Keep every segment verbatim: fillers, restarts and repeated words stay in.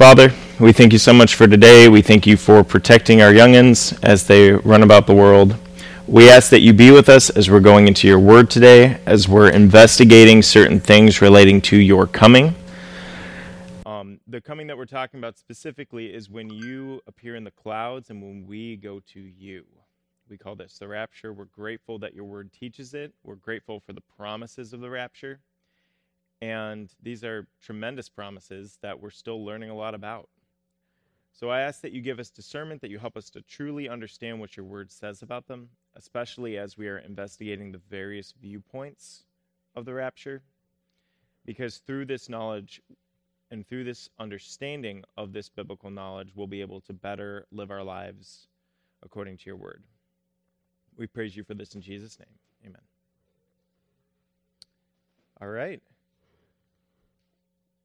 Father, we thank you so much for today. We thank you for protecting our youngins as they run about the world. We ask that you be with us as we're going into your word today, as we're investigating certain things relating to your coming. Um, the coming that we're talking about specifically is when you appear in the clouds and when we go to you. We call this the rapture. We're grateful that your word teaches it. We're grateful for the promises of the rapture. And these are tremendous promises that we're still learning a lot about. So I ask that you give us discernment, that you help us to truly understand what your word says about them, especially as we are investigating the various viewpoints of the rapture, because through this knowledge and through this understanding of this biblical knowledge, we'll be able to better live our lives according to your word. We praise you for this in Jesus' name. Amen. All right.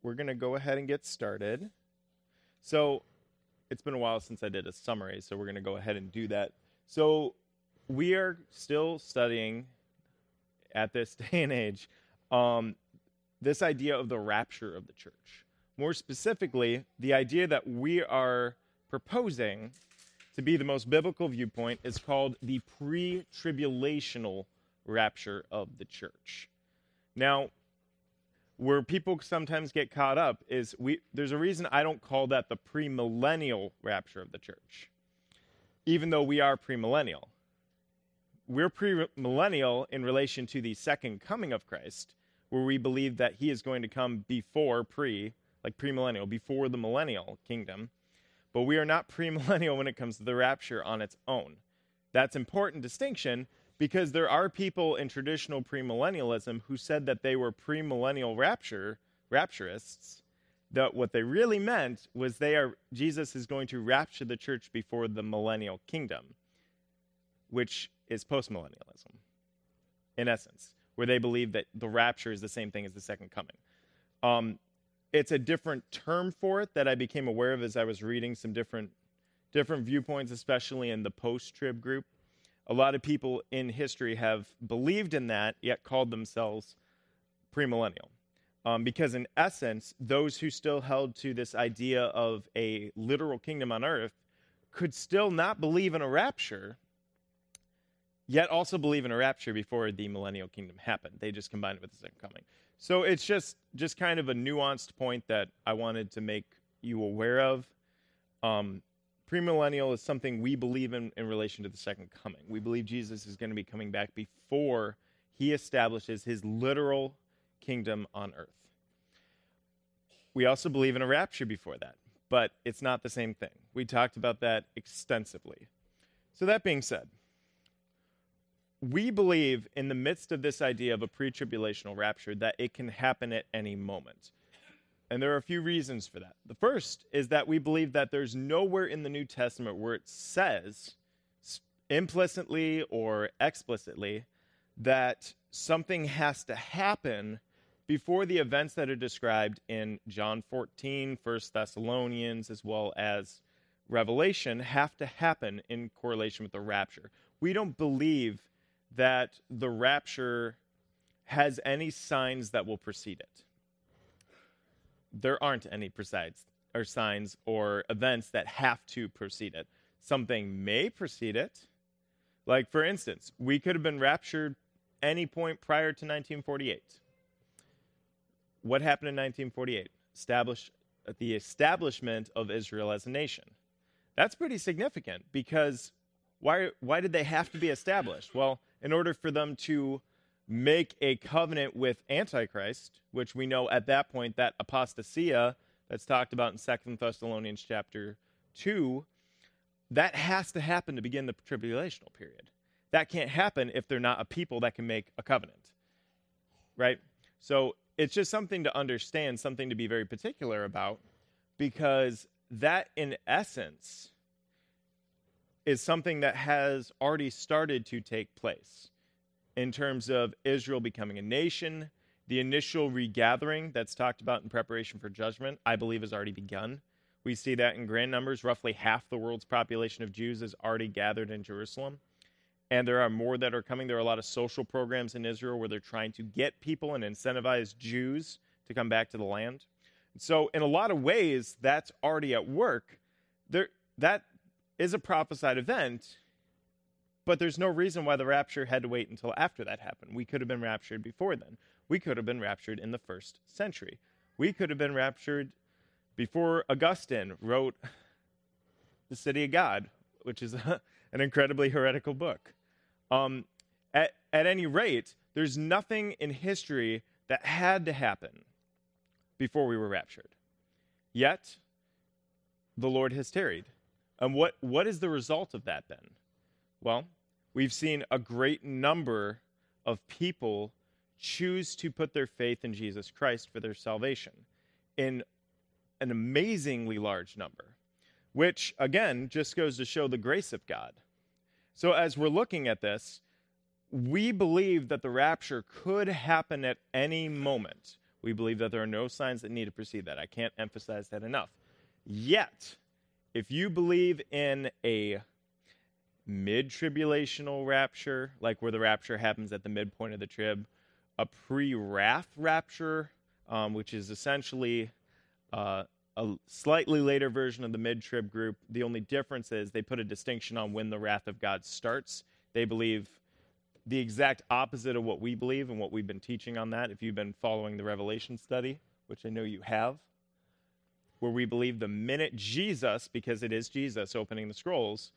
We're going to go ahead and get started. So it's been a while since I did a summary, so we're going to go ahead and do that. So we are still studying at this day and age um, this idea of the rapture of the church. More specifically, the idea that we are proposing to be the most biblical viewpoint is called the pre-tribulational rapture of the church. Now, where people sometimes get caught up is we there's a reason I don't call that the premillennial rapture of the church, even though we are premillennial. We're premillennial in relation to the second coming of Christ, where we believe that he is going to come before pre, like premillennial, before the millennial kingdom. But we are not premillennial when it comes to the rapture on its own. That's an important distinction, because there are people in traditional premillennialism who said that they were premillennial rapture, rapturists, that what they really meant was they are Jesus is going to rapture the church before the millennial kingdom, which is postmillennialism, in essence, where they believe that the rapture is the same thing as the second coming. Um, it's a different term for it that I became aware of as I was reading some different, different viewpoints, especially in the post-trib group. A lot of people in history have believed in that, yet called themselves premillennial. Um, because in essence, those who still held to this idea of a literal kingdom on earth could still not believe in a rapture, yet also believe in a rapture before the millennial kingdom happened. They just combined it with the second coming. So it's just, just kind of a nuanced point that I wanted to make you aware of. Um, Premillennial is something we believe in in relation to the second coming. We believe Jesus is going to be coming back before he establishes his literal kingdom on earth. We also believe in a rapture before that, but it's not the same thing. We talked about that extensively. So that being said, we believe in the midst of this idea of a pre-tribulational rapture that it can happen at any moment. And there are a few reasons for that. The first is that we believe that there's nowhere in the New Testament where it says implicitly or explicitly that something has to happen before the events that are described in John fourteen, First Thessalonians, as well as Revelation have to happen in correlation with the rapture. We don't believe that the rapture has any signs that will precede it. There aren't any precise or signs or events that have to precede it. Something may precede it. Like, for instance, we could have been raptured any point prior to nineteen forty-eight. What happened in nineteen forty-eight? Establish, the establishment of Israel as a nation. That's pretty significant, because why, why did they have to be established? Well, in order for them to make a covenant with Antichrist, which we know at that point that apostasia that's talked about in Second Thessalonians chapter two, that has to happen to begin the tribulational period. That can't happen if they're not a people that can make a covenant, right? So it's just something to understand, something to be very particular about, because that in essence is something that has already started to take place. In terms of Israel becoming a nation, the initial regathering that's talked about in preparation for judgment, I believe, has already begun. We see that in grand numbers. Roughly half the world's population of Jews is already gathered in Jerusalem, and there are more that are coming. There are a lot of social programs in Israel where they're trying to get people and incentivize Jews to come back to the land. So in a lot of ways, that's already at work. There, that is a prophesied event, but there's no reason why the rapture had to wait until after that happened. We could have been raptured before then. We could have been raptured in the first century. We could have been raptured before Augustine wrote The City of God, which is a, an incredibly heretical book. Um, at, at any rate, there's nothing in history that had to happen before we were raptured. Yet, the Lord has tarried. And what, what is the result of that then? Well, we've seen a great number of people choose to put their faith in Jesus Christ for their salvation in an amazingly large number, which, again, just goes to show the grace of God. So as we're looking at this, we believe that the rapture could happen at any moment. We believe that there are no signs that need to precede that. I can't emphasize that enough. Yet, if you believe in a mid-tribulational rapture, like where the rapture happens at the midpoint of the trib, a pre-wrath rapture, um, which is essentially uh, a slightly later version of the mid-trib group. The only difference is they put a distinction on when the wrath of God starts. They believe the exact opposite of what we believe and what we've been teaching on that, if you've been following the Revelation study, which I know you have, where we believe the minute Jesus, because it is Jesus opening the scrolls,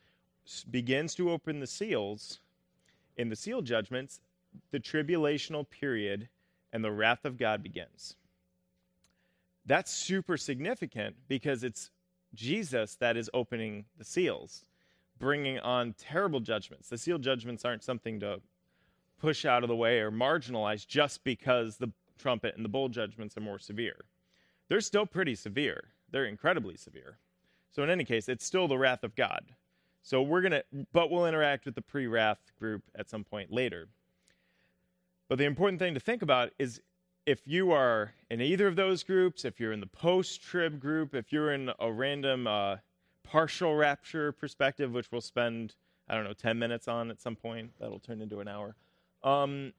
begins to open the seals in the seal judgments, the tribulational period and the wrath of God begins. That's super significant because it's Jesus that is opening the seals, bringing on terrible judgments. The seal judgments aren't something to push out of the way or marginalize just because the trumpet and the bowl judgments are more severe. They're still pretty severe. They're incredibly severe. So in any case, it's still the wrath of God. So we're going to, but we'll interact with the pre-wrath group at some point later. But the important thing to think about is if you are in either of those groups, if you're in the post-trib group, if you're in a random uh, partial rapture perspective, which we'll spend, I don't know, ten minutes on at some point. That'll turn into an hour. Um,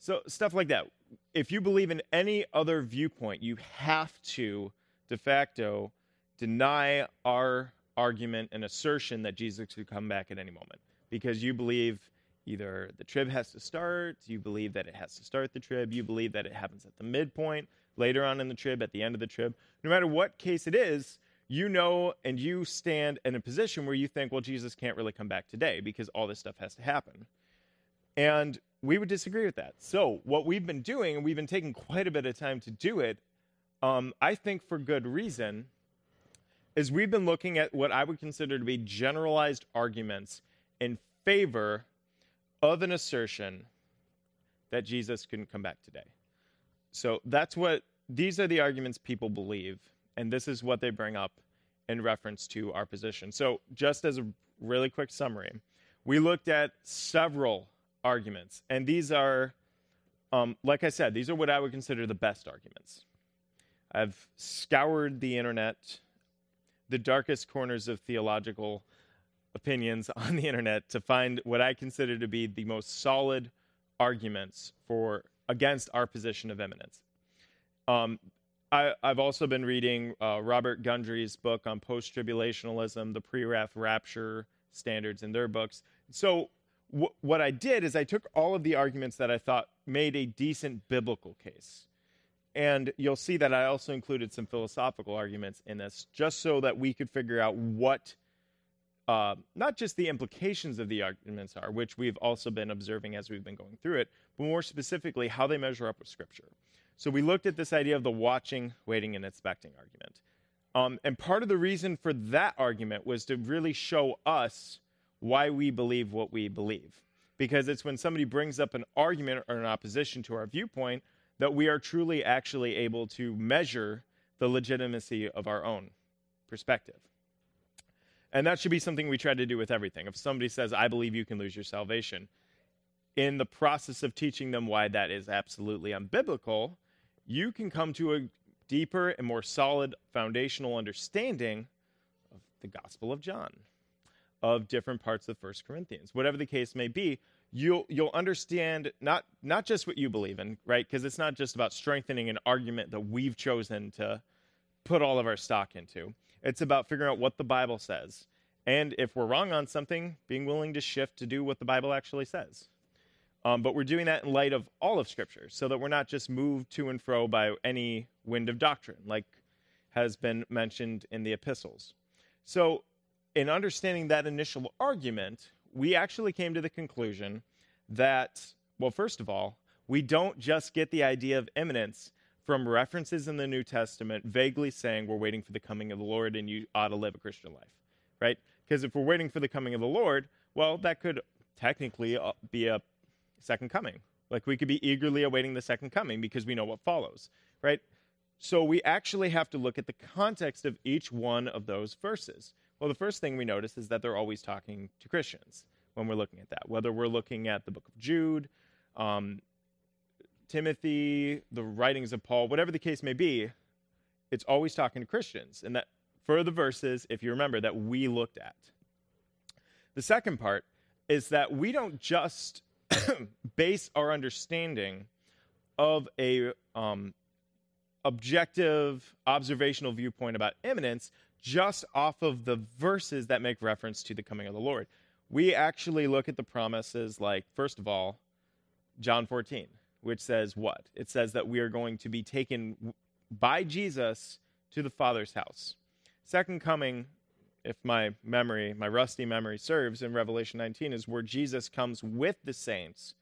so stuff like that. If you believe in any other viewpoint, you have to de facto deny our argument and assertion that Jesus could come back at any moment because you believe either the trib has to start, you believe that it has to start the trib, you believe that it happens at the midpoint, later on in the trib, at the end of the trib. No matter what case it is, you know and you stand in a position where you think, well, Jesus can't really come back today because all this stuff has to happen. And we would disagree with that. So what we've been doing, and we've been taking quite a bit of time to do it, um, I think for good reason, is we've been looking at what I would consider to be generalized arguments in favor of an assertion that Jesus couldn't come back today. So that's what, these are the arguments people believe, and this is what they bring up in reference to our position. So just as a really quick summary, we looked at several arguments, and these are, um, like I said, these are what I would consider the best arguments. I've scoured the internet, the darkest corners of theological opinions on the internet to find what I consider to be the most solid arguments for against our position of eminence. Um, I, I've also been reading uh, Robert Gundry's book on post-tribulationalism, the pre-wrath rapture standards in their books. So wh- what I did is I took all of the arguments that I thought made a decent biblical case. And you'll see that I also included some philosophical arguments in this, just so that we could figure out what Uh, not just the implications of the arguments are, which we've also been observing as we've been going through it, but more specifically, how they measure up with Scripture. So we looked at this idea of the watching, waiting, and expecting argument. Um, and part of the reason for that argument was to really show us why we believe what we believe. Because it's when somebody brings up an argument or an opposition to our viewpoint that we are truly actually able to measure the legitimacy of our own perspective. And that should be something we try to do with everything. If somebody says, I believe you can lose your salvation, in the process of teaching them why that is absolutely unbiblical, you can come to a deeper and more solid foundational understanding of the Gospel of John, of different parts of First Corinthians. Whatever the case may be, you'll you'll understand not, not just what you believe in, right? Because it's not just about strengthening an argument that we've chosen to put all of our stock into. It's about figuring out what the Bible says. And if we're wrong on something, being willing to shift to do what the Bible actually says. Um, but we're doing that in light of all of Scripture, so that we're not just moved to and fro by any wind of doctrine, like has been mentioned in the epistles. So in understanding that initial argument, we actually came to the conclusion that, well, first of all, we don't just get the idea of imminence from references in the New Testament vaguely saying we're waiting for the coming of the Lord and you ought to live a Christian life, right? Because if we're waiting for the coming of the Lord, well, that could technically be a second coming. Like, we could be eagerly awaiting the second coming because we know what follows, right? So we actually have to look at the context of each one of those verses. Well, the first thing we notice is that they're always talking to Christians when we're looking at that, whether we're looking at the book of Jude, um, Timothy, the writings of Paul, whatever the case may be, it's always talking to Christians. And that for the verses, if you remember, that we looked at. The second part is that we don't just base our understanding of a um, objective observational viewpoint about imminence just off of the verses that make reference to the coming of the Lord. We actually look at the promises like, first of all, John fourteen, which says what? It says that we are going to be taken by Jesus to the Father's house. Second coming, if my memory, my rusty memory serves, in Revelation nineteen, is where Jesus comes with the saints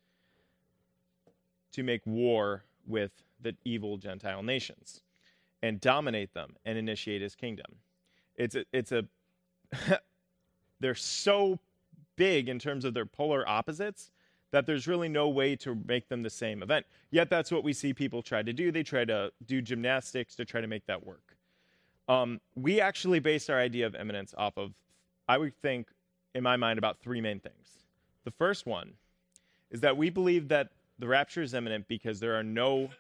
to make war with the evil Gentile nations and dominate them and initiate his kingdom. It's a, it's a they're so big in terms of their polar opposites that there's really no way to make them the same event. Yet that's what we see people try to do. They try to do gymnastics to try to make that work. Um, we actually based our idea of imminence off of, I would think, in my mind, about three main things. The first one is that we believe that the rapture is imminent because there are no,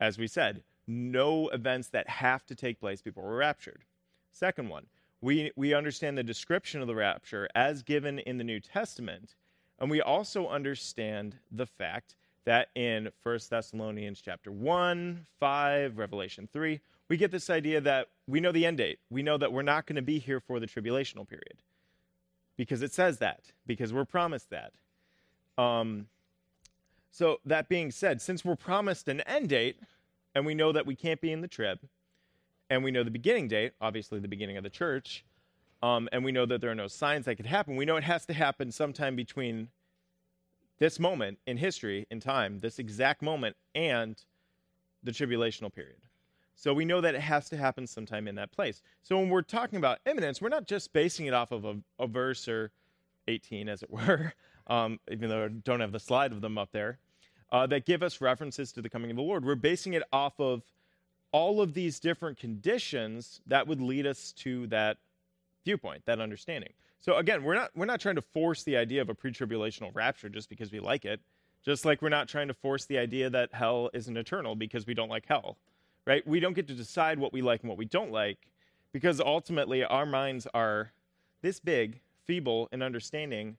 as we said, no events that have to take place before we're raptured. Second one, we, we understand the description of the rapture as given in the New Testament, and we also understand the fact that in First Thessalonians chapter one, five, Revelation three, we get this idea that we know the end date. We know that we're not going to be here for the tribulational period because it says that, because we're promised that. Um, so that being said, since we're promised an end date and we know that we can't be in the trib, and we know the beginning date, obviously the beginning of the church, um, and we know that there are no signs that could happen, we know it has to happen sometime between this moment in history, in time, this exact moment, and the tribulational period. So we know that it has to happen sometime in that place. So when we're talking about imminence, we're not just basing it off of a, a verse or eighteen, as it were, um, even though I don't have the slide of them up there, uh, that give us references to the coming of the Lord. We're basing it off of all of these different conditions that would lead us to that viewpoint, that understanding. So again, we're not we're not trying to force the idea of a pre-tribulational rapture just because we like it, just like we're not trying to force the idea that hell isn't eternal because we don't like hell. Right? We don't get to decide what we like and what we don't like because ultimately our minds are this big, feeble in understanding,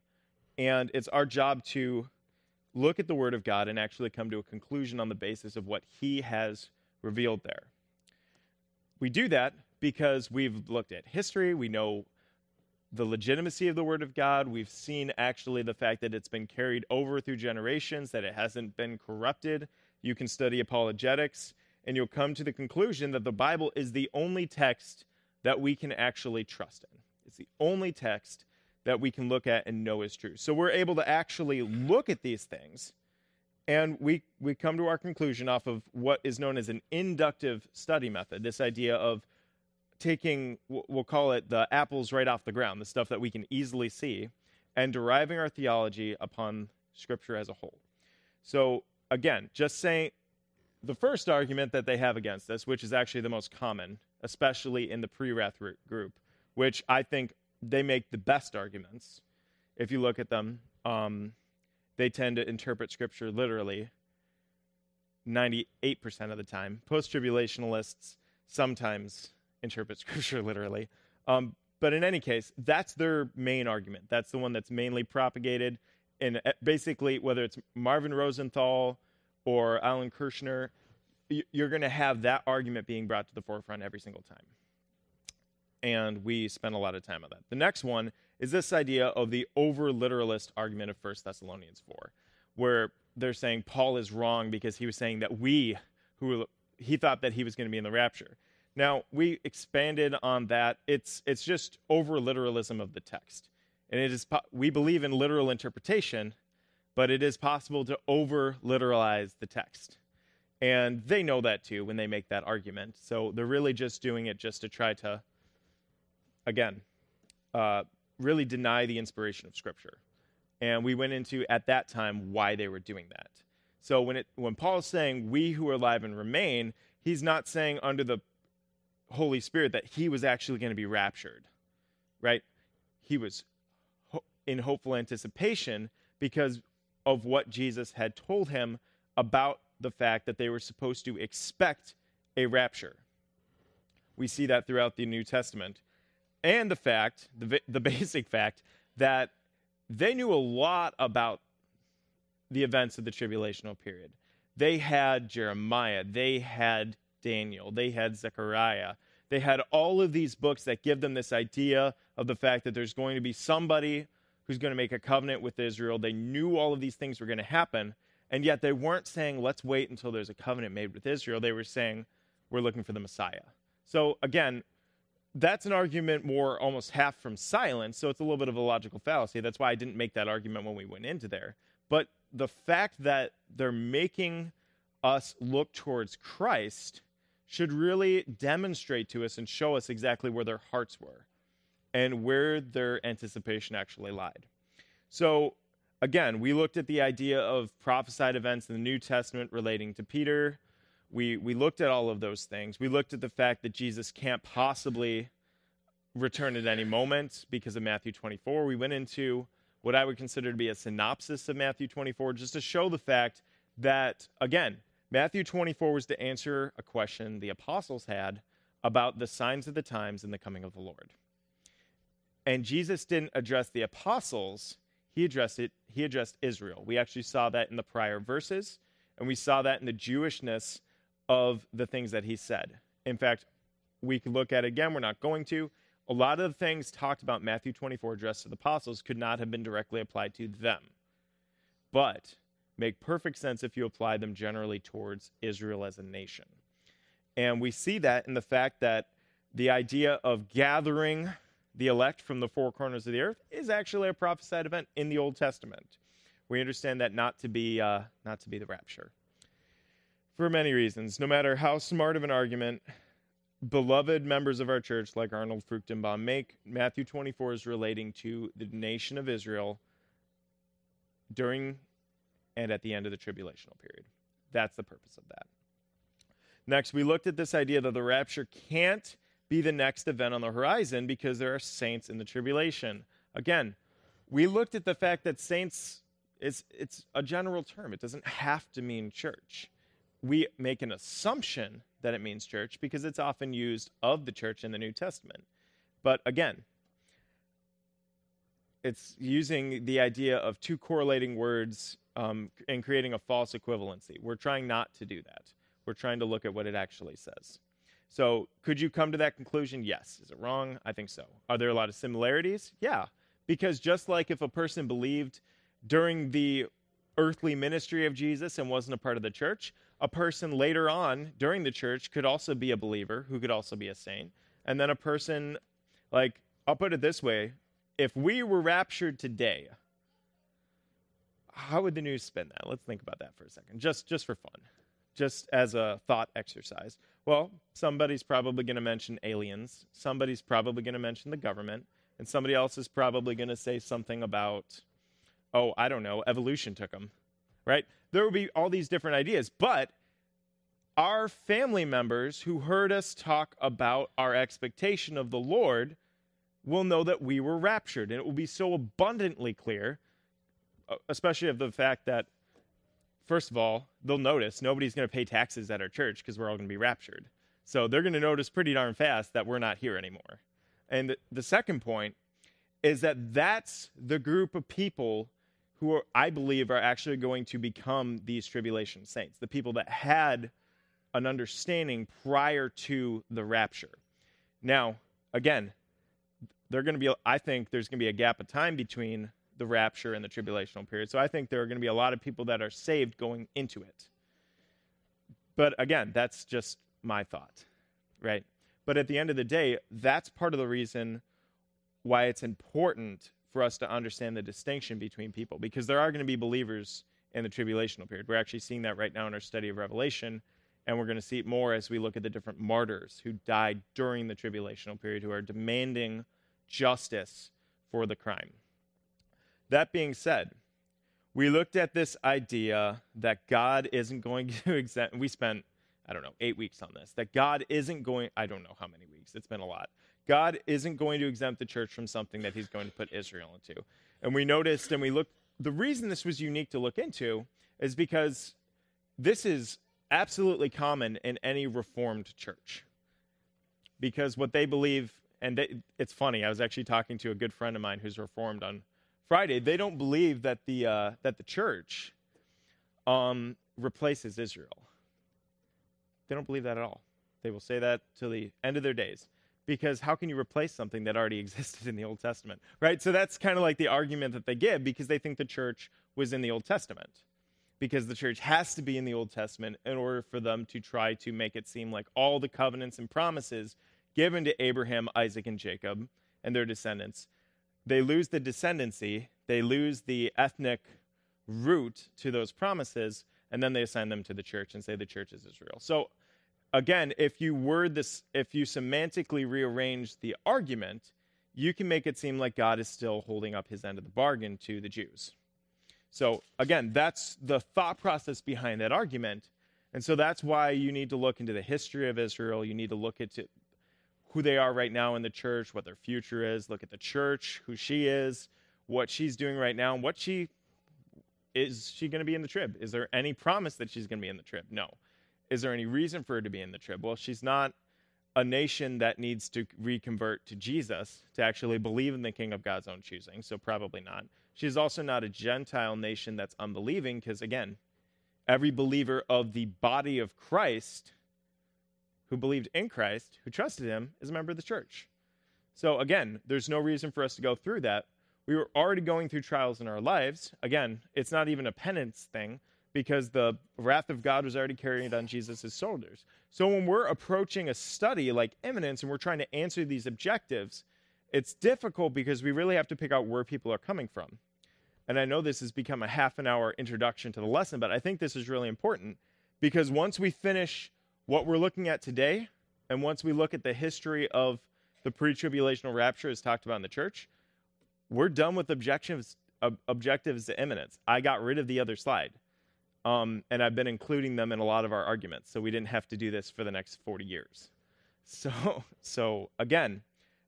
and it's our job to look at the Word of God and actually come to a conclusion on the basis of what He has revealed there. We do that because we've looked at history, we know the legitimacy of the Word of God, we've seen actually the fact that it's been carried over through generations, that it hasn't been corrupted. You can study apologetics, and you'll come to the conclusion that the Bible is the only text that we can actually trust in. It's the only text that we can look at and know is true. So we're able to actually look at these things, and we, we come to our conclusion off of what is known as an inductive study method, this idea of taking, we'll call it the apples right off the ground, the stuff that we can easily see, and deriving our theology upon Scripture as a whole. So again, just saying, the first argument that they have against us, which is actually the most common, especially in the pre-wrath group, which I think they make the best arguments. If you look at them, um, they tend to interpret Scripture literally ninety-eight percent of the time. Post-tribulationalists sometimes interpret Scripture literally. Um, but in any case, that's their main argument. That's the one that's mainly propagated. And basically, whether it's Marvin Rosenthal or Alan Kirshner, you're going to have that argument being brought to the forefront every single time. And we spend a lot of time on that. The next one is this idea of the over-literalist argument of First Thessalonians four, where they're saying Paul is wrong because he was saying that we, who he thought that he was going to be in the rapture. Now, we expanded on that. It's it's just over-literalism of the text. And it is po- we believe in literal interpretation, but it is possible to over-literalize the text. And they know that, too, when they make that argument. So they're really just doing it just to try to, again, uh, really deny the inspiration of Scripture. And we went into, at that time, why they were doing that. So when it, when Paul's saying, we who are alive and remain, he's not saying under the Holy Spirit that he was actually going to be raptured, right? He was ho- in hopeful anticipation because of what Jesus had told him about the fact that they were supposed to expect a rapture. We see that throughout the New Testament. And the fact, the, the basic fact, that they knew a lot about the events of the tribulational period. They had Jeremiah, they had Daniel, they had Zechariah, they had all of these books that give them this idea of the fact that there's going to be somebody who's going to make a covenant with Israel. They knew all of these things were going to happen, and yet they weren't saying, let's wait until there's a covenant made with Israel. They were saying, we're looking for the Messiah. So again, that's an argument more almost half from silence, so it's a little bit of a logical fallacy. That's why I didn't make that argument when we went into there. But the fact that they're making us look towards Christ should really demonstrate to us and show us exactly where their hearts were and where their anticipation actually lied. So, again, we looked at the idea of prophesied events in the New Testament relating to Peter. We we looked at all of those things. We looked at the fact that Jesus can't possibly return at any moment because of Matthew twenty-four. We went into what I would consider to be a synopsis of Matthew twenty-four, just to show the fact that, again, Matthew twenty-four was to answer a question the apostles had about the signs of the times and the coming of the Lord. And Jesus didn't address the apostles. He addressed it. He addressed Israel. We actually saw that in the prior verses, and we saw that in the Jewishness of the things that he said. In fact, we could look at it again. We're not going to. A lot of the things talked about Matthew twenty-four addressed to the apostles could not have been directly applied to them, but make perfect sense if you apply them generally towards Israel as a nation. And we see that in the fact that the idea of gathering the elect from the four corners of the earth is actually a prophesied event in the Old Testament. We understand that not to be uh, not to be the rapture. For many reasons, no matter how smart of an argument beloved members of our church like Arnold Fruchtenbaum make, Matthew twenty-four is relating to the nation of Israel during and at the end of the tribulational period. That's the purpose of that. Next, we looked at this idea that the rapture can't be the next event on the horizon because there are saints in the tribulation. Again, we looked at the fact that saints, is it's a general term. It doesn't have to mean church. We make an assumption that it means church because it's often used of the church in the New Testament. But again, it's using the idea of two correlating words um, and creating a false equivalency. We're trying not to do that. We're trying to look at what it actually says. So could you come to that conclusion? Yes. Is it wrong? I think so. Are there a lot of similarities? Yeah. Because just like if a person believed during the earthly ministry of Jesus and wasn't a part of the church, a person later on during the church could also be a believer who could also be a saint. And then a person, like, I'll put it this way, if we were raptured today, how would the news spin that? Let's think about that for a second, just just for fun, just as a thought exercise. Well, somebody's probably going to mention aliens, somebody's probably going to mention the government, and somebody else is probably going to say something about, oh, I don't know, evolution took them, right? There would be all these different ideas, but our family members who heard us talk about our expectation of the Lord will know that we were raptured, and it will be so abundantly clear, especially of the fact that, first of all, they'll notice nobody's going to pay taxes at our church because we're all going to be raptured. So they're going to notice pretty darn fast that we're not here anymore. And the second point is that that's the group of people who are, I believe, are actually going to become these tribulation saints, the people that had an understanding prior to the rapture. Now, again, they're going to be, I think there's going to be a gap of time between the rapture and the tribulational period. So I think there are going to be a lot of people that are saved going into it. But again, that's just my thought, right? But at the end of the day, that's part of the reason why it's important for us to understand the distinction between people, because there are going to be believers in the tribulational period. We're actually seeing that right now in our study of Revelation, and we're going to see it more as we look at the different martyrs who died during the tribulational period, who are demanding justice for the crime. That being said, we looked at this idea that God isn't going to exempt. We spent, I don't know, eight weeks on this, that God isn't going, I don't know how many weeks, it's been a lot. God isn't going to exempt the church from something that he's going to put Israel into. And we noticed and we looked, the reason this was unique to look into is because this is absolutely common in any Reformed church. Because what they believe, and they, it's funny, I was actually talking to a good friend of mine who's Reformed on Friday, they don't believe that the uh, that the church um, replaces Israel. They don't believe that at all. They will say that till the end of their days. Because how can you replace something that already existed in the Old Testament, right? So that's kind of like the argument that they give, because they think the church was in the Old Testament, because the church has to be in the Old Testament in order for them to try to make it seem like all the covenants and promises given to Abraham, Isaac, and Jacob and their descendants, they lose the descendancy, they lose the ethnic root to those promises, and then they assign them to the church and say the church is Israel. So again, if you word this, if you semantically rearrange the argument, you can make it seem like God is still holding up his end of the bargain to the Jews. So again, that's the thought process behind that argument. And so that's why you need to look into the history of Israel. You need to look into who they are right now in the church, what their future is, look at the church, who she is, what she's doing right now, and what she, is she going to be in the trib? Is there any promise that she's going to be in the trib? No. Is there any reason for her to be in the trib? Well, she's not a nation that needs to reconvert to Jesus to actually believe in the King of God's own choosing, so probably not. She's also not a Gentile nation that's unbelieving, because, again, every believer of the body of Christ who believed in Christ, who trusted him, is a member of the church. So, again, there's no reason for us to go through that. We were already going through trials in our lives. Again, it's not even a penance thing, because the wrath of God was already carried on Jesus' shoulders. So when we're approaching a study like imminence and we're trying to answer these objectives, it's difficult because we really have to pick out where people are coming from. And I know this has become a half an hour introduction to the lesson, but I think this is really important, because once we finish what we're looking at today, and once we look at the history of the pre-tribulational rapture as talked about in the church, we're done with objectives, ob- objectives to imminence. I got rid of the other slide. Um, and I've been including them in a lot of our arguments, so we didn't have to do this for the next forty years. So, so again,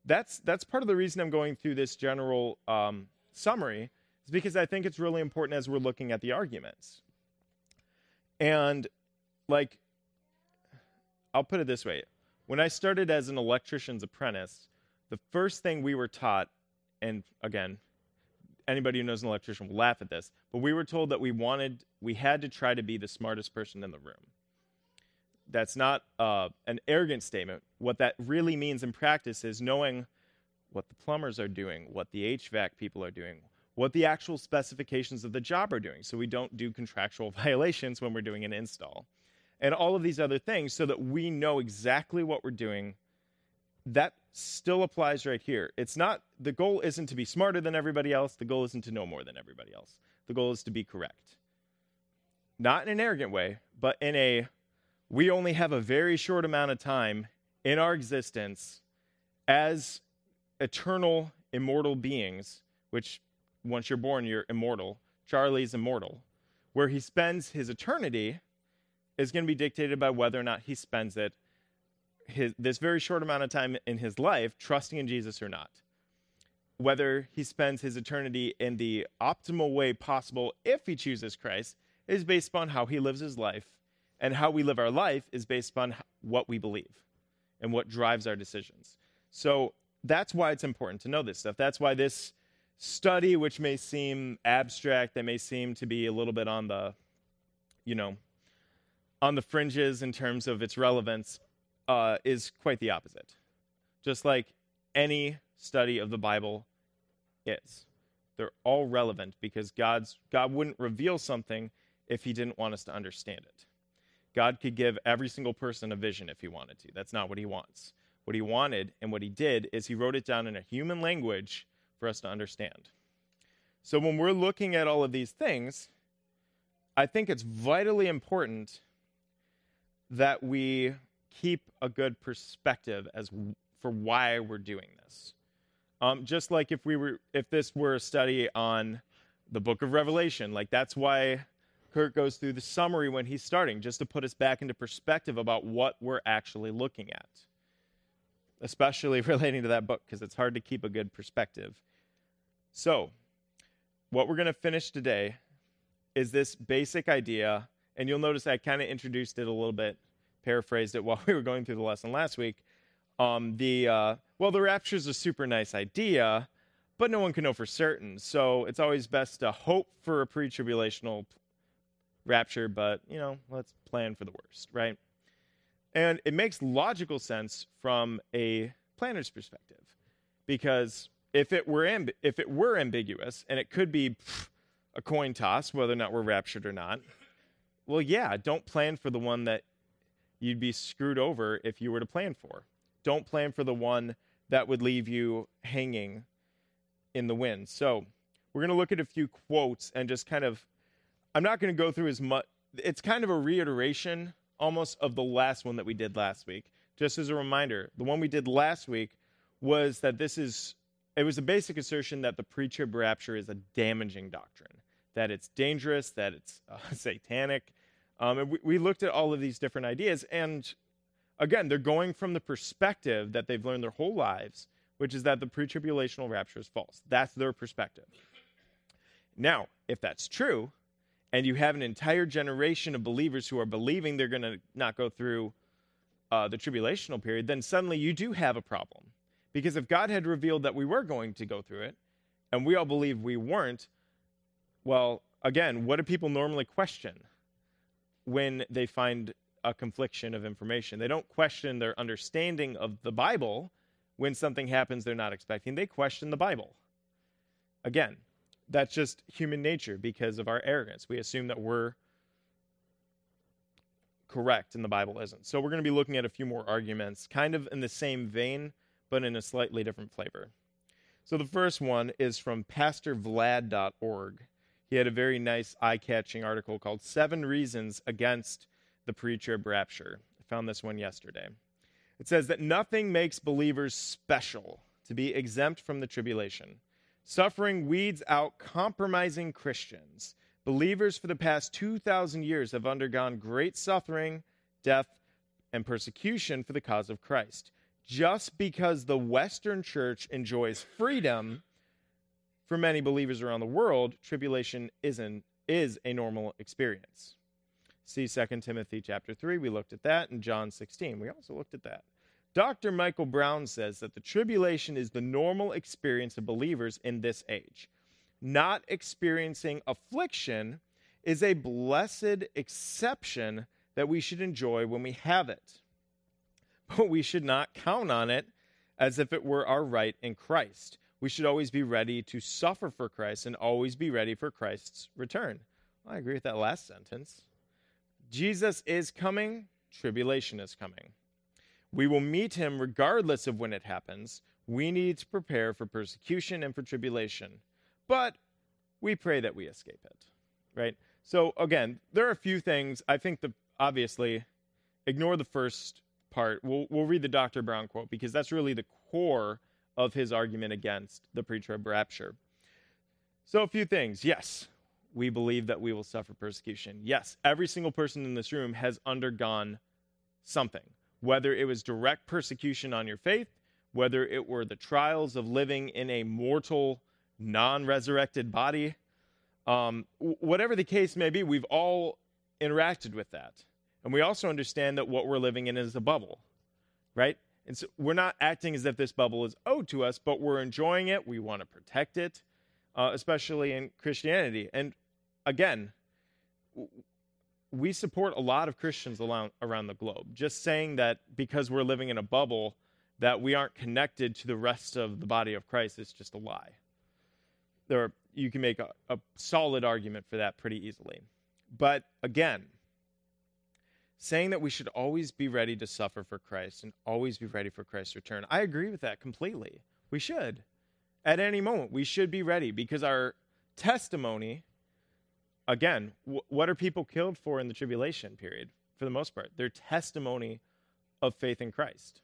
that's that's part of the reason I'm going through this general um, summary, is because I think it's really important as we're looking at the arguments. And, like, I'll put it this way. When I started as an electrician's apprentice, the first thing we were taught, and again, anybody who knows an electrician will laugh at this, but we were told that we wanted, we had to try to be the smartest person in the room. That's not uh, an arrogant statement. What that really means in practice is knowing what the plumbers are doing, what the H V A C people are doing, what the actual specifications of the job are doing, so we don't do contractual violations when we're doing an install, and all of these other things, so that we know exactly what we're doing. That still applies right here. It's not, the goal isn't to be smarter than everybody else. The goal isn't to know more than everybody else. The goal is to be correct. Not in an arrogant way, but in a, we only have a very short amount of time in our existence as eternal, immortal beings, which once you're born, you're immortal. Charlie's immortal. Where he spends his eternity is going to be dictated by whether or not he spends it His, this very short amount of time in his life, trusting in Jesus or not, whether he spends his eternity in the optimal way possible if he chooses Christ, is based upon how he lives his life, and how we live our life is based upon what we believe and what drives our decisions. So that's why it's important to know this stuff. That's why this study, which may seem abstract, that may seem to be a little bit on the, you know, on the fringes in terms of its relevance uh, is quite the opposite. Just like any study of the Bible is. They're all relevant because God's God wouldn't reveal something if he didn't want us to understand it. God could give every single person a vision if he wanted to. That's not what he wants. What he wanted and what he did is he wrote it down in a human language for us to understand. So when we're looking at all of these things, I think it's vitally important that we keep a good perspective as w- for why we're doing this. Um, just like if we were, if this were a study on the book of Revelation, like that's why Kurt goes through the summary when he's starting, just to put us back into perspective about what we're actually looking at, especially relating to that book, because it's hard to keep a good perspective. So what we're going to finish today is this basic idea, and you'll notice I kind of introduced it a little bit, paraphrased it while we were going through the lesson last week. Um, the uh, well, the rapture is a super nice idea, but no one can know for certain. So it's always best to hope for a pre-tribulational rapture, but, you know, let's plan for the worst, right? And it makes logical sense from a planner's perspective, because if it were amb- if it were ambiguous, and it could be pff, a coin toss whether or not we're raptured or not, well, yeah, don't plan for the one that you'd be screwed over if you were to plan for. Don't plan for the one that would leave you hanging in the wind. So we're going to look at a few quotes and just kind of, I'm not going to go through as much. It's kind of a reiteration almost of the last one that we did last week. Just as a reminder, the one we did last week was that this is, it was a basic assertion that the pre-trib rapture is a damaging doctrine, that it's dangerous, that it's uh, satanic. Um, and we, we looked at all of these different ideas, and again, they're going from the perspective that they've learned their whole lives, which is that the pre-tribulational rapture is false. That's their perspective. Now, if that's true, and you have an entire generation of believers who are believing they're going to not go through uh, the tribulational period, then suddenly you do have a problem. Because if God had revealed that we were going to go through it, and we all believe we weren't, well, again, what do people normally question when they find a confliction of information? They don't question their understanding of the Bible when something happens they're not expecting. They question the Bible. Again, that's just human nature because of our arrogance. We assume that we're correct and the Bible isn't. So we're going to be looking at a few more arguments, kind of in the same vein, but in a slightly different flavor. So the first one is from pastor vlad dot org. He had a very nice, eye-catching article called Seven Reasons Against the Pre-Trib Rapture. I found this one yesterday. It says that nothing makes believers special to be exempt from the tribulation. Suffering weeds out compromising Christians. Believers for the past two thousand years have undergone great suffering, death, and persecution for the cause of Christ. Just because the Western church enjoys freedom for many believers around the world, tribulation isn't, is a normal experience. See Second Timothy chapter three, we looked at that, and John sixteen, we also looked at that. Doctor Michael Brown says that the tribulation is the normal experience of believers in this age. Not experiencing affliction is a blessed exception that we should enjoy when we have it. But we should not count on it as if it were our right in Christ. We should always be ready to suffer for Christ and always be ready for Christ's return. I agree with that last sentence. Jesus is coming, tribulation is coming. We will meet him regardless of when it happens. We need to prepare for persecution and for tribulation, but we pray that we escape it, right? So again, there are a few things. I think the obviously ignore the first part. We'll, we'll read the Doctor Brown quote because that's really the core of his argument against the pre-trib rapture. So a few things. Yes, we believe that we will suffer persecution. Yes, every single person in this room has undergone something. Whether it was direct persecution on your faith, whether it were the trials of living in a mortal, non-resurrected body, um, whatever the case may be, we've all interacted with that. And we also understand that what we're living in is a bubble, right? And so we're not acting as if this bubble is owed to us, but we're enjoying it. We want to protect it, uh, especially in Christianity. And again, we support a lot of Christians around the globe. Just saying that because we're living in a bubble that we aren't connected to the rest of the body of Christ is just a lie. There are, you can make a, a solid argument for that pretty easily. But again, saying that we should always be ready to suffer for Christ and always be ready for Christ's return, I agree with that completely. We should. At any moment, we should be ready because our testimony, again, w- what are people killed for in the tribulation period? For the most part, their testimony of faith in Christ.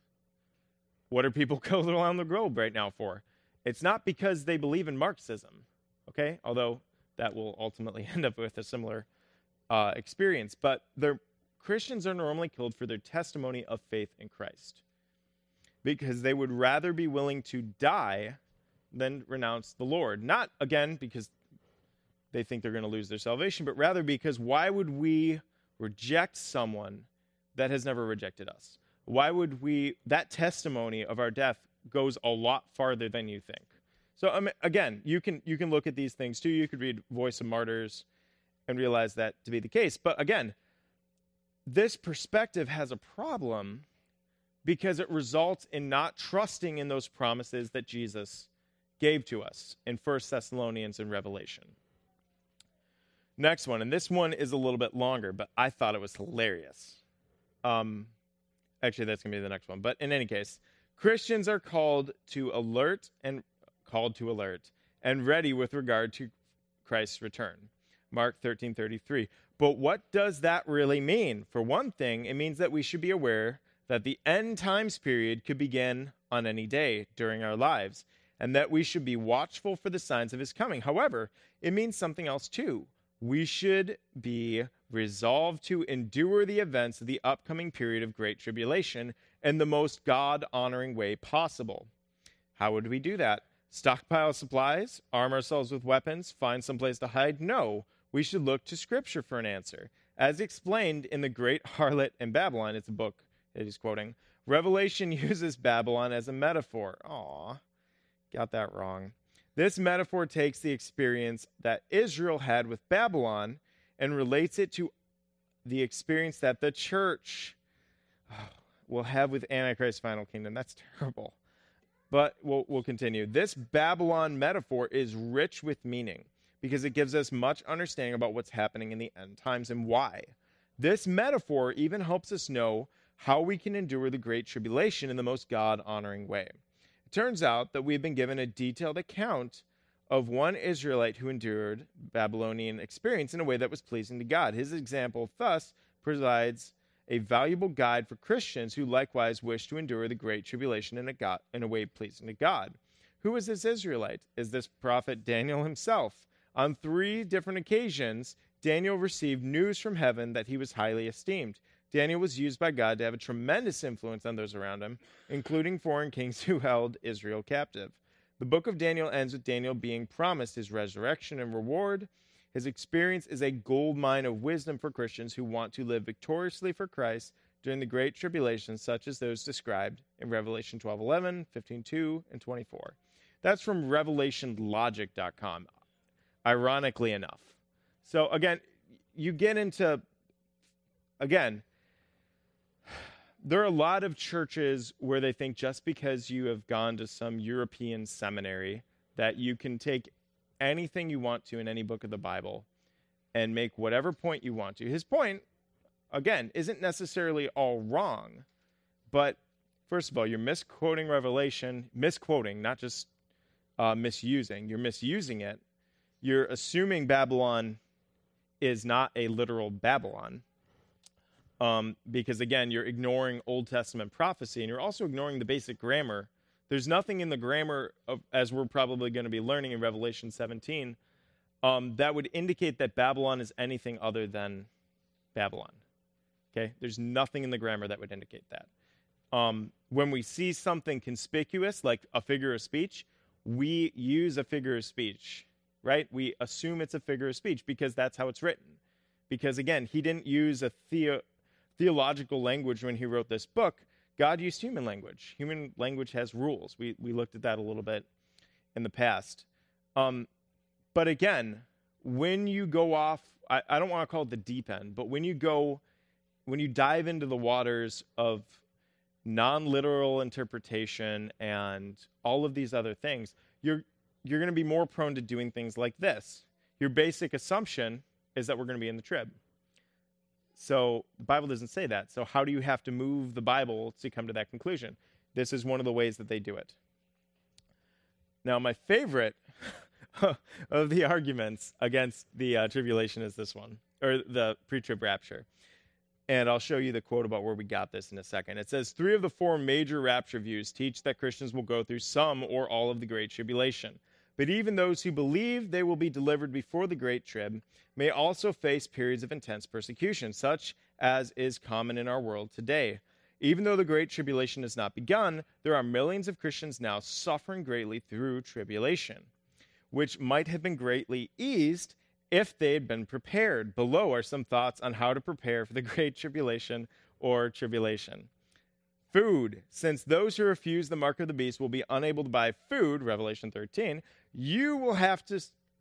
What are people killed around the globe right now for? It's not because they believe in Marxism, okay? Although that will ultimately end up with a similar uh, experience. But their Christians are normally killed for their testimony of faith in Christ because they would rather be willing to die than renounce the Lord. Not, again, because they think they're going to lose their salvation, but rather because why would we reject someone that has never rejected us? Why would we, that testimony of our death goes a lot farther than you think. So um, again, you can you can look at these things too. You could read Voice of Martyrs and realize that to be the case. But again, this perspective has a problem because it results in not trusting in those promises that Jesus gave to us in First Thessalonians and Revelation. Next one, and this one is a little bit longer, but I thought it was hilarious. Um, actually, that's going to be the next one. But in any case, Christians are called to alert and called to alert and ready with regard to Christ's return. Mark thirteen thirty-three. But what does that really mean? For one thing, it means that we should be aware that the end times period could begin on any day during our lives, and that we should be watchful for the signs of his coming. However, it means something else too. We should be resolved to endure the events of the upcoming period of great tribulation in the most God-honoring way possible. How would we do that? Stockpile supplies? Arm ourselves with weapons? Find someplace to hide? No, we should look to Scripture for an answer. As explained in The Great Harlot in Babylon, it's a book that he's quoting, Revelation uses Babylon as a metaphor. Aw, got that wrong. This metaphor takes the experience that Israel had with Babylon and relates it to the experience that the church will have with Antichrist's final kingdom. That's terrible. But we'll, we'll continue. This Babylon metaphor is rich with meaning because it gives us much understanding about what's happening in the end times and why. This metaphor even helps us know how we can endure the great tribulation in the most God-honoring way. It turns out that we've been given a detailed account of one Israelite who endured Babylonian experience in a way that was pleasing to God. His example thus provides a valuable guide for Christians who likewise wish to endure the great tribulation in a, God, in a way pleasing to God. Who is this Israelite? Is this prophet Daniel himself? On three different occasions, Daniel received news from heaven that he was highly esteemed. Daniel was used by God to have a tremendous influence on those around him, including foreign kings who held Israel captive. The book of Daniel ends with Daniel being promised his resurrection and reward. His experience is a gold mine of wisdom for Christians who want to live victoriously for Christ during the great tribulations, such as those described in Revelation twelve eleven, fifteen two, and twenty-four. That's from Revelation Logic dot com, ironically enough. So again, you get into, again, there are a lot of churches where they think just because you have gone to some European seminary that you can take anything you want to in any book of the Bible and make whatever point you want to. His point, again, isn't necessarily all wrong, but first of all, you're misquoting Revelation, misquoting, not just uh, misusing. You're misusing it. You're assuming Babylon is not a literal Babylon um, because, again, you're ignoring Old Testament prophecy, and you're also ignoring the basic grammar. There's nothing in the grammar, of, as we're probably going to be learning in Revelation seventeen, um, that would indicate that Babylon is anything other than Babylon. Okay? There's nothing in the grammar that would indicate that. Um, when we see something conspicuous, like a figure of speech, we use a figure of speech, right? We assume it's a figure of speech because that's how it's written. Because, again, he didn't use a theo- theological language when he wrote this book. God used human language. Human language has rules. We we looked at that a little bit in the past. Um, but again, when you go off I, I don't want to call it the deep end, but when you go, when you dive into the waters of non-literal interpretation and all of these other things, you're you're going to be more prone to doing things like this. Your basic assumption is that we're going to be in the trib. So the Bible doesn't say that. So how do you have to move the Bible to come to that conclusion? This is one of the ways that they do it. Now, my favorite of the arguments against the uh, tribulation is this one, or the pre-trib rapture. And I'll show you the quote about where we got this in a second. It says, three of the four major rapture views teach that Christians will go through some or all of the Great Tribulation. But even those who believe they will be delivered before the Great Trib may also face periods of intense persecution, such as is common in our world today. Even though the Great Tribulation has not begun, there are millions of Christians now suffering greatly through tribulation, which might have been greatly eased if they had been prepared. Below are some thoughts on how to prepare for the Great Tribulation or tribulation. Food. Since those who refuse the mark of the beast will be unable to buy food, Revelation thirteen, you will have to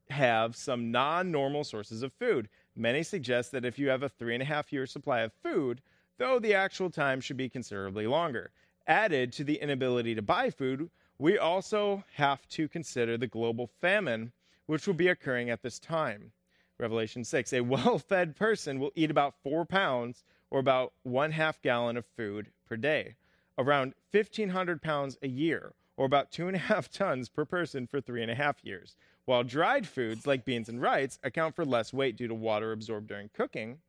have some non-normal sources of food. Many suggest that if you have a three and a half year supply of food, though the actual time should be considerably longer. Added to the inability to buy food, we also have to consider the global famine, which will be occurring at this time. Revelation six, a well-fed person will eat about four pounds or about one half gallon of food per day, around fifteen hundred pounds a year, or about two and a half tons per person for three and a half years. While dried foods like beans and rice account for less weight due to water absorbed during cooking,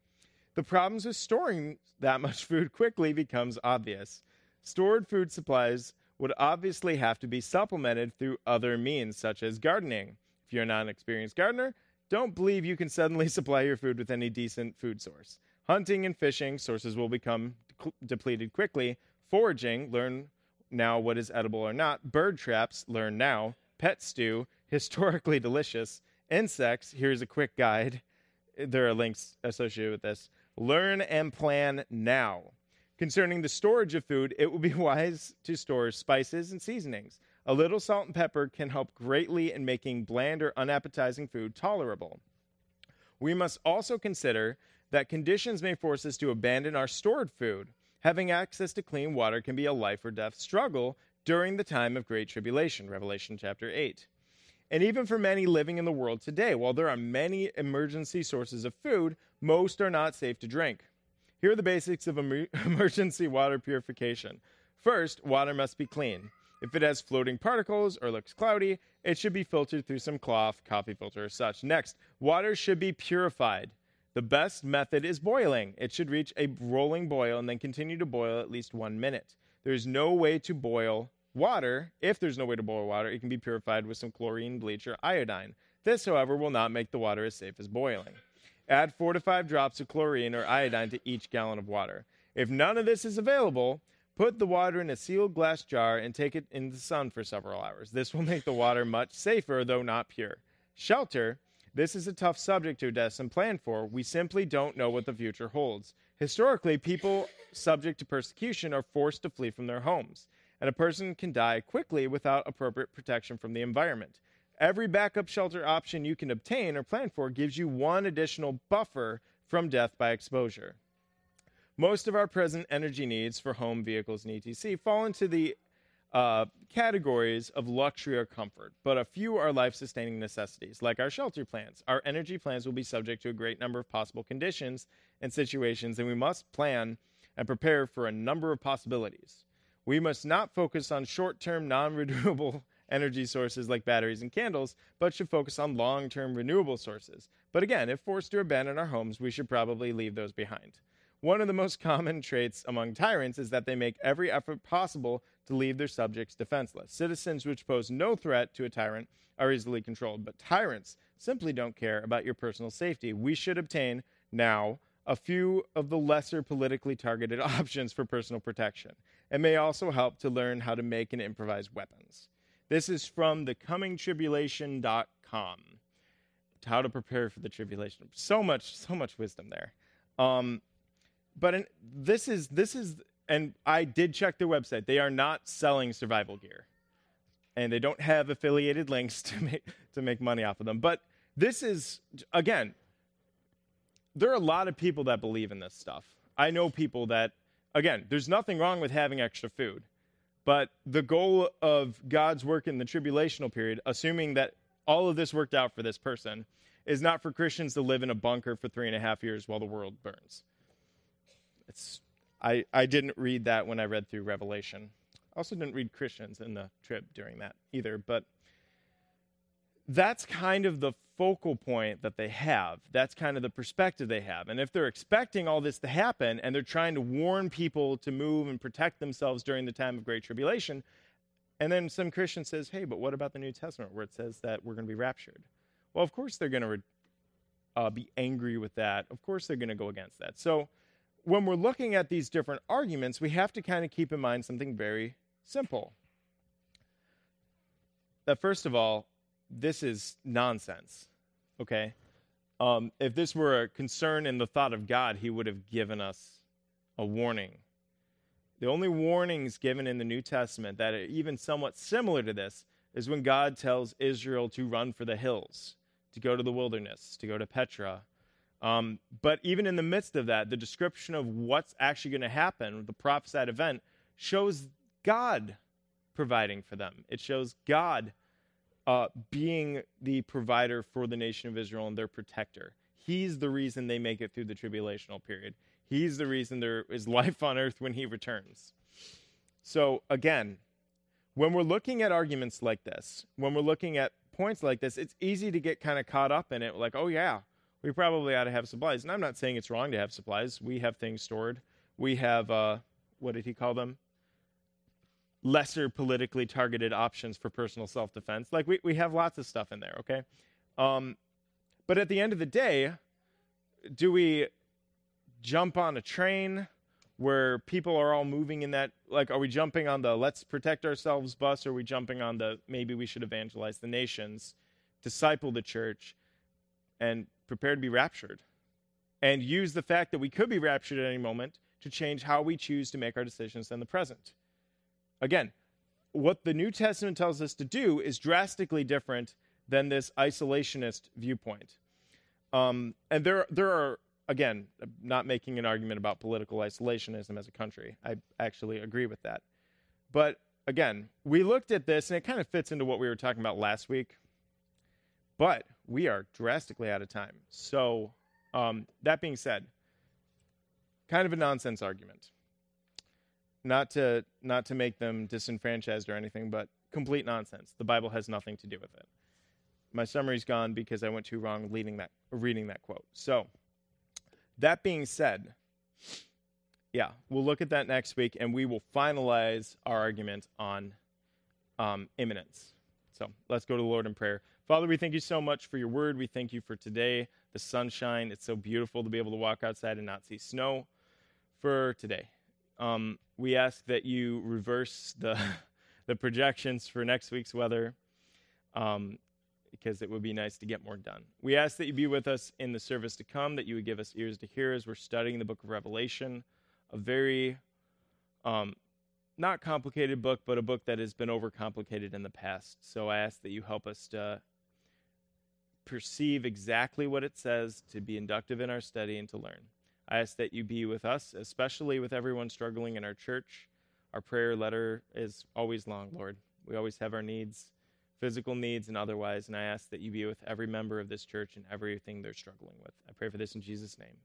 the problems with storing that much food quickly becomes obvious. Stored food supplies would obviously have to be supplemented through other means, such as gardening. If you're not an experienced gardener, don't believe you can suddenly supply your food with any decent food source. Hunting and fishing, sources will become de- depleted quickly. Foraging, learn now what is edible or not. Bird traps, learn now. Pet stew, historically delicious. Insects, here's a quick guide. There are links associated with this. Learn and plan now. Concerning the storage of food, it will be wise to store spices and seasonings. A little salt and pepper can help greatly in making bland or unappetizing food tolerable. We must also consider that conditions may force us to abandon our stored food. Having access to clean water can be a life or death struggle during the time of Great Tribulation, Revelation chapter eight. And even for many living in the world today, while there are many emergency sources of food, most are not safe to drink. Here are the basics of em- emergency water purification. First, water must be clean. If it has floating particles or looks cloudy, it should be filtered through some cloth, coffee filter, or such. Next, water should be purified. The best method is boiling. It should reach a rolling boil and then continue to boil at least one minute. There's no way to boil water. If there's no way to boil water, it can be purified with some chlorine, bleach, or iodine. This, however, will not make the water as safe as boiling. Add four to five drops of chlorine or iodine to each gallon of water. If none of this is available, put the water in a sealed glass jar and take it in the sun for several hours. This will make the water much safer, though not pure. Shelter. This is a tough subject to address and plan for. We simply don't know what the future holds. Historically, people subject to persecution are forced to flee from their homes, and a person can die quickly without appropriate protection from the environment. Every backup shelter option you can obtain or plan for gives you one additional buffer from death by exposure. Most of our present energy needs for home, vehicles, and et cetera fall into the uh, categories of luxury or comfort, but a few are life-sustaining necessities, like our shelter plans. Our energy plans will be subject to a great number of possible conditions and situations, and we must plan and prepare for a number of possibilities. We must not focus on short-term, non-renewable energy sources like batteries and candles, but should focus on long-term renewable sources. But again, if forced to abandon our homes, we should probably leave those behind. One of the most common traits among tyrants is that they make every effort possible to leave their subjects defenseless. Citizens which pose no threat to a tyrant are easily controlled, but tyrants simply don't care about your personal safety. We should obtain now a few of the lesser politically targeted options for personal protection. It may also help to learn how to make and improvise weapons. This is from the coming tribulation dot com. How to prepare for the tribulation. So much, so much wisdom there. Um, but in, this is, this is, and I did check their website. They are not selling survival gear, and they don't have affiliated links to make to make money off of them. But this is, again, there are a lot of people that believe in this stuff. I know people that, again, there's nothing wrong with having extra food, but the goal of God's work in the tribulational period, assuming that all of this worked out for this person, is not for Christians to live in a bunker for three and a half years while the world burns. It's, I, I didn't read that when I read through Revelation. I also didn't read Christians in the trib during that either, but that's kind of the focal point that they have. That's kind of the perspective they have. And if they're expecting all this to happen and they're trying to warn people to move and protect themselves during the time of Great Tribulation, and then some Christian says, hey, but what about the New Testament where it says that we're going to be raptured? Well, of course they're going to re- uh, be angry with that. Of course they're going to go against that. So when we're looking at these different arguments, we have to kind of keep in mind something very simple. That first of all, this is nonsense, okay? Um, if this were a concern in the thought of God, he would have given us a warning. The only warnings given in the New Testament that are even somewhat similar to this is when God tells Israel to run for the hills, to go to the wilderness, to go to Petra. Um, but even in the midst of that, the description of what's actually going to happen, the prophesied event, shows God providing for them. It shows God Uh, being the provider for the nation of Israel and their protector. He's the reason they make it through the tribulational period. He's the reason there is life on earth when he returns. So again, when we're looking at arguments like this, when we're looking at points like this, it's easy to get kind of caught up in it. Like, oh yeah, we probably ought to have supplies. And I'm not saying it's wrong to have supplies. We have things stored. We have, uh, what did he call them? Lesser politically targeted options for personal self-defense. Like, we, we have lots of stuff in there, okay? Um, but at the end of the day, do we jump on a train where people are all moving in that, like, are we jumping on the let's protect ourselves bus, or are we jumping on the maybe we should evangelize the nations, disciple the church, and prepare to be raptured? And use the fact that we could be raptured at any moment to change how we choose to make our decisions in the present. Again, what the New Testament tells us to do is drastically different than this isolationist viewpoint. Um, and there, there are, again, I'm not making an argument about political isolationism as a country. I actually agree with that. But again, we looked at this, and it kind of fits into what we were talking about last week. But we are drastically out of time. So um, that being said, kind of a nonsense argument. Not to not to make them disenfranchised or anything, but complete nonsense. The Bible has nothing to do with it. My summary's gone because I went too wrong leading that, reading that quote. So that being said, yeah, we'll look at that next week, and we will finalize our argument on um, imminence. So let's go to the Lord in prayer. Father, we thank you so much for your word. We thank you for today, the sunshine. It's so beautiful to be able to walk outside and not see snow for today. Um, we ask that you reverse the the projections for next week's weather, um, because it would be nice to get more done. We ask that you be with us in the service to come, that you would give us ears to hear as we're studying the book of Revelation, a very, um, not complicated book, but a book that has been overcomplicated in the past. So I ask that you help us to perceive exactly what it says, to be inductive in our study, and to learn. I ask that you be with us, especially with everyone struggling in our church. Our prayer letter is always long, Lord. We always have our needs, physical needs and otherwise, and I ask that you be with every member of this church and everything they're struggling with. I pray for this in Jesus' name.